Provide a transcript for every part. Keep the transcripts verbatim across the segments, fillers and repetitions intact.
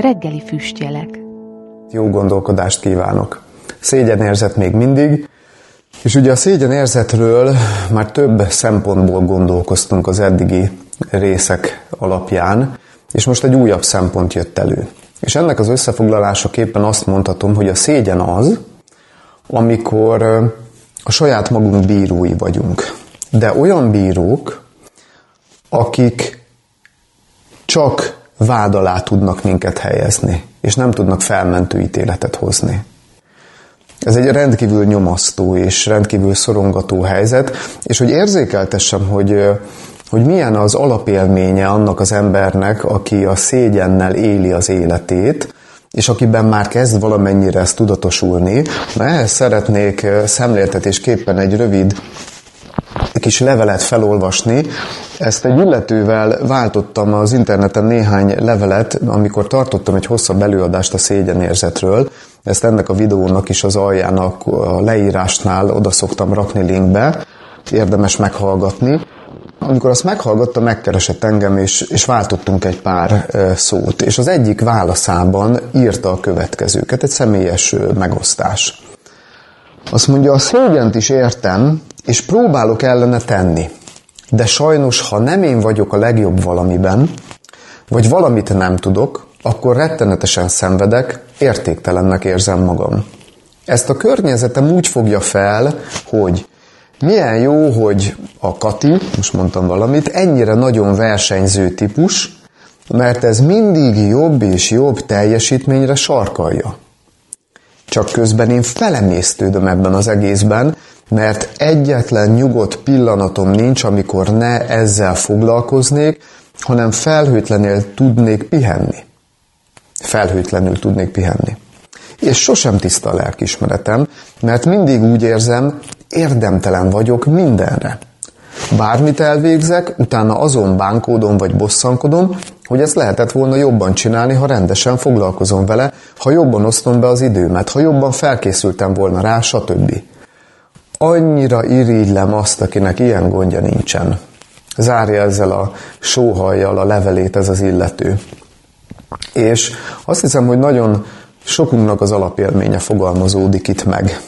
reggeli füstjelek. Jó gondolkodást kívánok! Szégyenérzet még mindig. És ugye a szégyenérzetről már több szempontból gondolkoztunk az eddigi részek alapján, és most egy újabb szempont jött elő. És ennek az összefoglalásaképpen azt mondhatom, hogy a szégyen az, amikor a saját magunk bírói vagyunk. De olyan bírók, akik csak vád alá tudnak minket helyezni, és nem tudnak felmentő ítéletet hozni. Ez egy rendkívül nyomasztó és rendkívül szorongató helyzet, és hogy érzékeltessem, hogy, hogy milyen az alapélménye annak az embernek, aki a szégyennel éli az életét, és akiben már kezd valamennyire ezt tudatosulni. Na, ehhez szeretnék szemléltetésképpen egy rövid kis levelet felolvasni. Ezt egy illetővel váltottam az interneten néhány levelet, amikor tartottam egy hosszabb előadást a szégyenérzetről. Ezt ennek a videónak is az aljának a leírásnál oda szoktam rakni linkbe. Érdemes meghallgatni. Amikor azt meghallgatta, megkeresett engem, és, és váltottunk egy pár szót. És az egyik válaszában írta a következőket, egy személyes megosztás. Azt mondja, a szégyent is értem, és próbálok ellene tenni. De sajnos, ha nem én vagyok a legjobb valamiben, vagy valamit nem tudok, akkor rettenetesen szenvedek, értéktelennek érzem magam. Ezt a környezetem úgy fogja fel, hogy milyen jó, hogy a Kati, most mondtam valamit, ennyire nagyon versenyző típus, mert ez mindig jobb és jobb teljesítményre sarkalja. Csak közben én felemésztődöm ebben az egészben, mert egyetlen nyugodt pillanatom nincs, amikor ne ezzel foglalkoznék, hanem felhőtlenül tudnék pihenni. Felhőtlenül tudnék pihenni. És sosem tiszta a lelkiismeretem, mert mindig úgy érzem, érdemtelen vagyok mindenre. Bármit elvégzek, utána azon bánkódom vagy bosszankodom, hogy ezt lehetett volna jobban csinálni, ha rendesen foglalkozom vele, ha jobban osztom be az időmet, ha jobban felkészültem volna rá, stb. Annyira irigylem azt, akinek ilyen gondja nincsen. Zárja ezzel a sóhajjal a levelét ez az illető. És azt hiszem, hogy nagyon sokunknak az alapélménye fogalmazódik itt meg.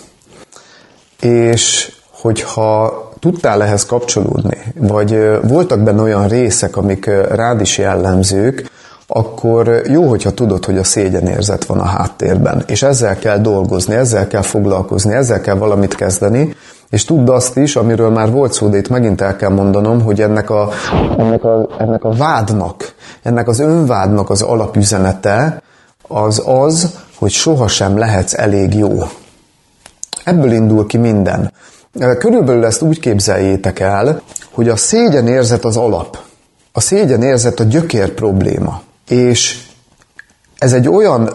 És hogyha tudtál ehhez kapcsolódni, vagy voltak benne olyan részek, amik rád is jellemzők, akkor jó, hogyha tudod, hogy a szégyenérzet van a háttérben. És ezzel kell dolgozni, ezzel kell foglalkozni, ezzel kell valamit kezdeni. És tudd azt is, amiről már volt szó, de itt megint el kell mondanom, hogy ennek a, ennek a, ennek a vádnak, ennek az önvádnak az alapüzenete az az, hogy sohasem lehetsz elég jó. Ebből indul ki minden. Körülbelül ezt úgy képzeljétek el, hogy a szégyenérzet az alap. A szégyenérzet a gyökér probléma. És ez egy olyan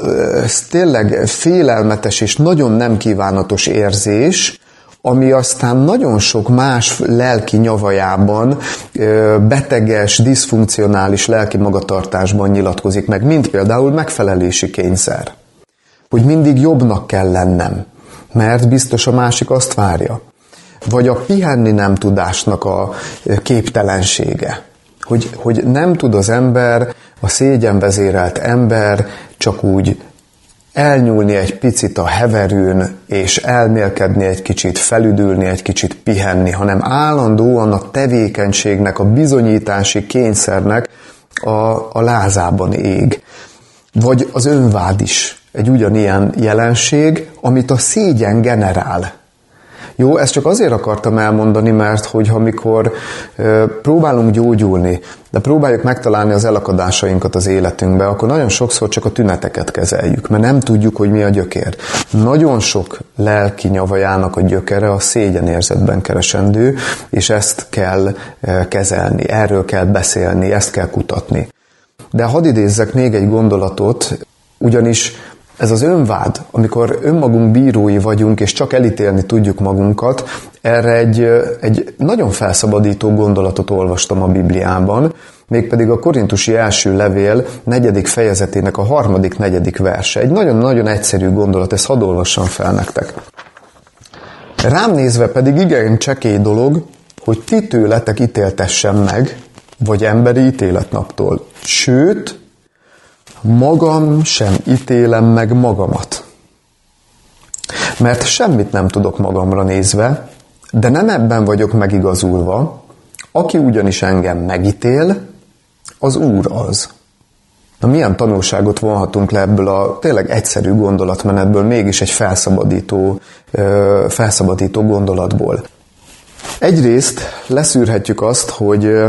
tényleg félelmetes és nagyon nem kívánatos érzés, ami aztán nagyon sok más lelki nyavajában, beteges, diszfunkcionális lelki magatartásban nyilatkozik meg, mint például megfelelési kényszer. Hogy mindig jobbnak kell lennem, mert biztos a másik azt várja. Vagy a pihenni nem tudásnak a képtelensége. Hogy, hogy nem tud az ember, a szégyenvezérelt ember csak úgy elnyúlni egy picit a heverőn, és elmélkedni egy kicsit, felüdülni egy kicsit, pihenni, hanem állandóan a tevékenységnek, a bizonyítási kényszernek a, a lázában ég. Vagy az önvád is egy ugyanilyen jelenség, amit a szégyen generál. Jó, ezt csak azért akartam elmondani, mert hogy amikor próbálunk gyógyulni, de próbáljuk megtalálni az elakadásainkat az életünkbe, akkor nagyon sokszor csak a tüneteket kezeljük, mert nem tudjuk, hogy mi a gyökér. Nagyon sok lelki nyavajának a gyökere a szégyenérzetben keresendő, és ezt kell kezelni, erről kell beszélni, ezt kell kutatni. De hadd idézzek még egy gondolatot, ugyanis ez az önvád, amikor önmagunk bírói vagyunk, és csak elítélni tudjuk magunkat, erre egy, egy nagyon felszabadító gondolatot olvastam a Bibliában, mégpedig a korintusi első levél negyedik fejezetének a harmadik, negyedik verse. Egy nagyon-nagyon egyszerű gondolat, ezt hadd olvassam fel nektek. Rám nézve pedig igen csekély dolog, hogy ti tőletek ítéltessem meg, vagy emberi ítéletnaptól. Sőt, magam sem ítélem meg magamat. Mert semmit nem tudok magamra nézve, de nem ebben vagyok megigazulva, aki ugyanis engem megítél, az Úr az. Na, milyen tanulságot vonhatunk le ebből a tényleg egyszerű gondolatmenetből, mégis egy felszabadító, felszabadító gondolatból. Egyrészt leszűrhetjük azt, hogy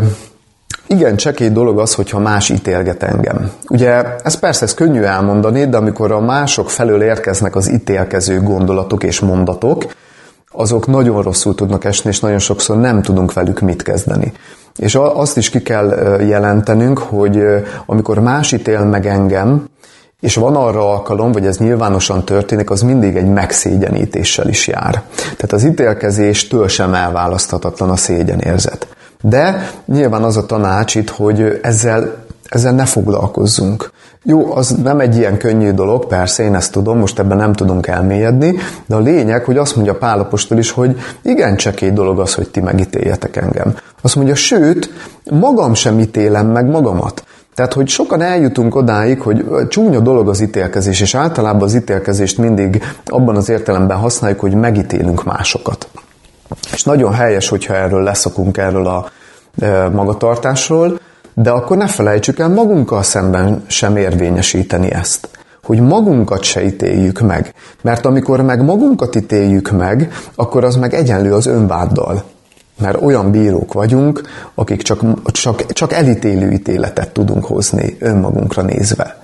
igen, csekély dolog az, hogyha más ítélget engem. Ugye, ez persze ez könnyű elmondani, de amikor a mások felől érkeznek az ítélkező gondolatok és mondatok, azok nagyon rosszul tudnak esni, és nagyon sokszor nem tudunk velük mit kezdeni. És azt is ki kell jelentenünk, hogy amikor más ítél meg engem, és van arra alkalom, vagy ez nyilvánosan történik, az mindig egy megszégyenítéssel is jár. Tehát az ítélkezéstől sem elválaszthatatlan a szégyenérzet. De nyilván az a tanács itt, hogy ezzel, ezzel ne foglalkozzunk. Jó, az nem egy ilyen könnyű dolog, persze, én ezt tudom, most ebben nem tudunk elmélyedni, de a lényeg, hogy azt mondja Pál apostol is, hogy igen csekély dolog az, hogy ti megítéljetek engem. Azt mondja, sőt, magam sem ítélem meg magamat. Tehát, hogy sokan eljutunk odáig, hogy csúnya dolog az ítélkezés, és általában az ítélkezést mindig abban az értelemben használjuk, hogy megítélünk másokat. És nagyon helyes, hogyha erről leszokunk, erről a e, magatartásról, de akkor ne felejtsük el magunkkal szemben sem érvényesíteni ezt. Hogy magunkat se ítéljük meg. Mert amikor meg magunkat ítéljük meg, akkor az meg egyenlő az önváddal. Mert olyan bírók vagyunk, akik csak, csak, csak elítélő ítéletet tudunk hozni önmagunkra nézve.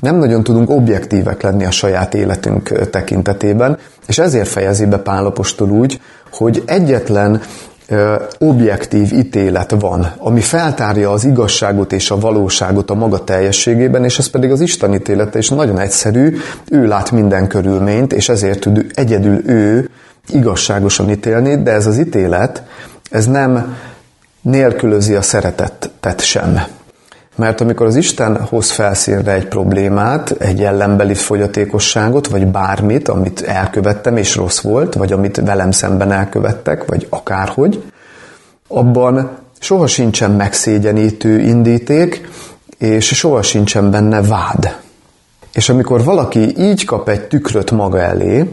Nem nagyon tudunk objektívek lenni a saját életünk tekintetében, és ezért fejezi be Pál apostol úgy, hogy egyetlen ö, objektív ítélet van, ami feltárja az igazságot és a valóságot a maga teljességében, és ez pedig az Isten ítélete, és nagyon egyszerű, ő lát minden körülményt, és ezért tud egyedül ő igazságosan ítélni, de ez az ítélet, ez nem nélkülözi a szeretetet sem. Mert amikor az Isten hoz felszínre egy problémát, egy ellenbeli fogyatékosságot, vagy bármit, amit elkövettem és rossz volt, vagy amit velem szemben elkövettek, vagy akárhogy, abban soha sincsen megszégyenítő indíték, és soha sincsen benne vád. És amikor valaki így kap egy tükröt maga elé,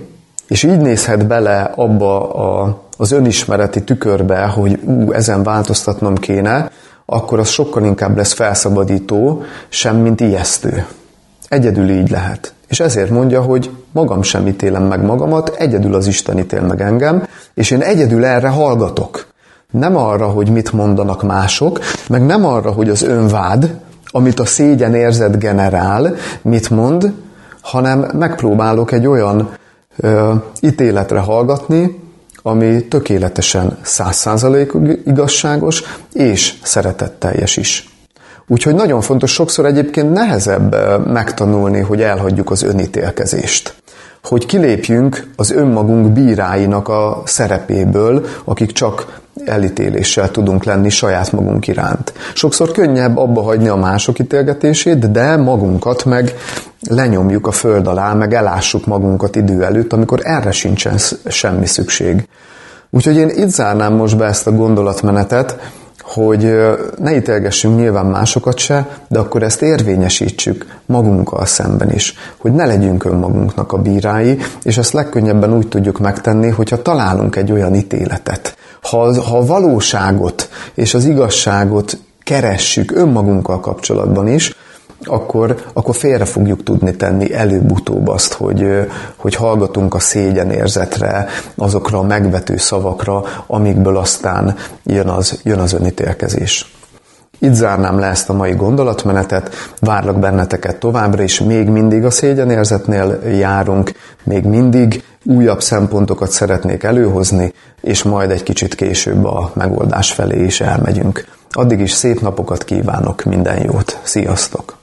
és így nézhet bele abba a, az önismereti tükörbe, hogy ú, ezen változtatnom kéne, akkor az sokkal inkább lesz felszabadító, semmint ijesztő. Egyedül így lehet. És ezért mondja, hogy magam sem ítélem meg magamat, egyedül az Isten ítél meg engem, és én egyedül erre hallgatok. Nem arra, hogy mit mondanak mások, meg nem arra, hogy az önvád, amit a szégyenérzet generál, mit mond, hanem megpróbálok egy olyan ö, ítéletre hallgatni, ami tökéletesen száz százalékig igazságos és szeretetteljes is. Úgyhogy nagyon fontos, sokszor egyébként nehezebb megtanulni, hogy elhagyjuk az önítélkezést. Hogy kilépjünk az önmagunk bíráinak a szerepéből, akik csak elítéléssel tudunk lenni saját magunk iránt. Sokszor könnyebb abba hagyni a mások ítélgetését, de magunkat meg lenyomjuk a föld alá, meg elássuk magunkat idő előtt, amikor erre sincsen semmi szükség. Úgyhogy én itt zárnám most be ezt a gondolatmenetet, hogy ne ítélgessünk nyilván másokat se, de akkor ezt érvényesítsük magunkkal szemben is, hogy ne legyünk önmagunknak a bírái, és ezt legkönnyebben úgy tudjuk megtenni, hogyha találunk egy olyan ítéletet. Ha, ha a valóságot és az igazságot keressük önmagunkkal kapcsolatban is, akkor, akkor félre fogjuk tudni tenni előbb-utóbb azt, hogy, hogy hallgatunk a szégyenérzetre, azokra a megvető szavakra, amikből aztán jön az, jön az önítélkezés. Itt zárnám le ezt a mai gondolatmenetet, várlak benneteket továbbra is, még mindig a szégyenérzetnél járunk, még mindig újabb szempontokat szeretnék előhozni, és majd egy kicsit később a megoldás felé is elmegyünk. Addig is szép napokat kívánok, minden jót, sziasztok!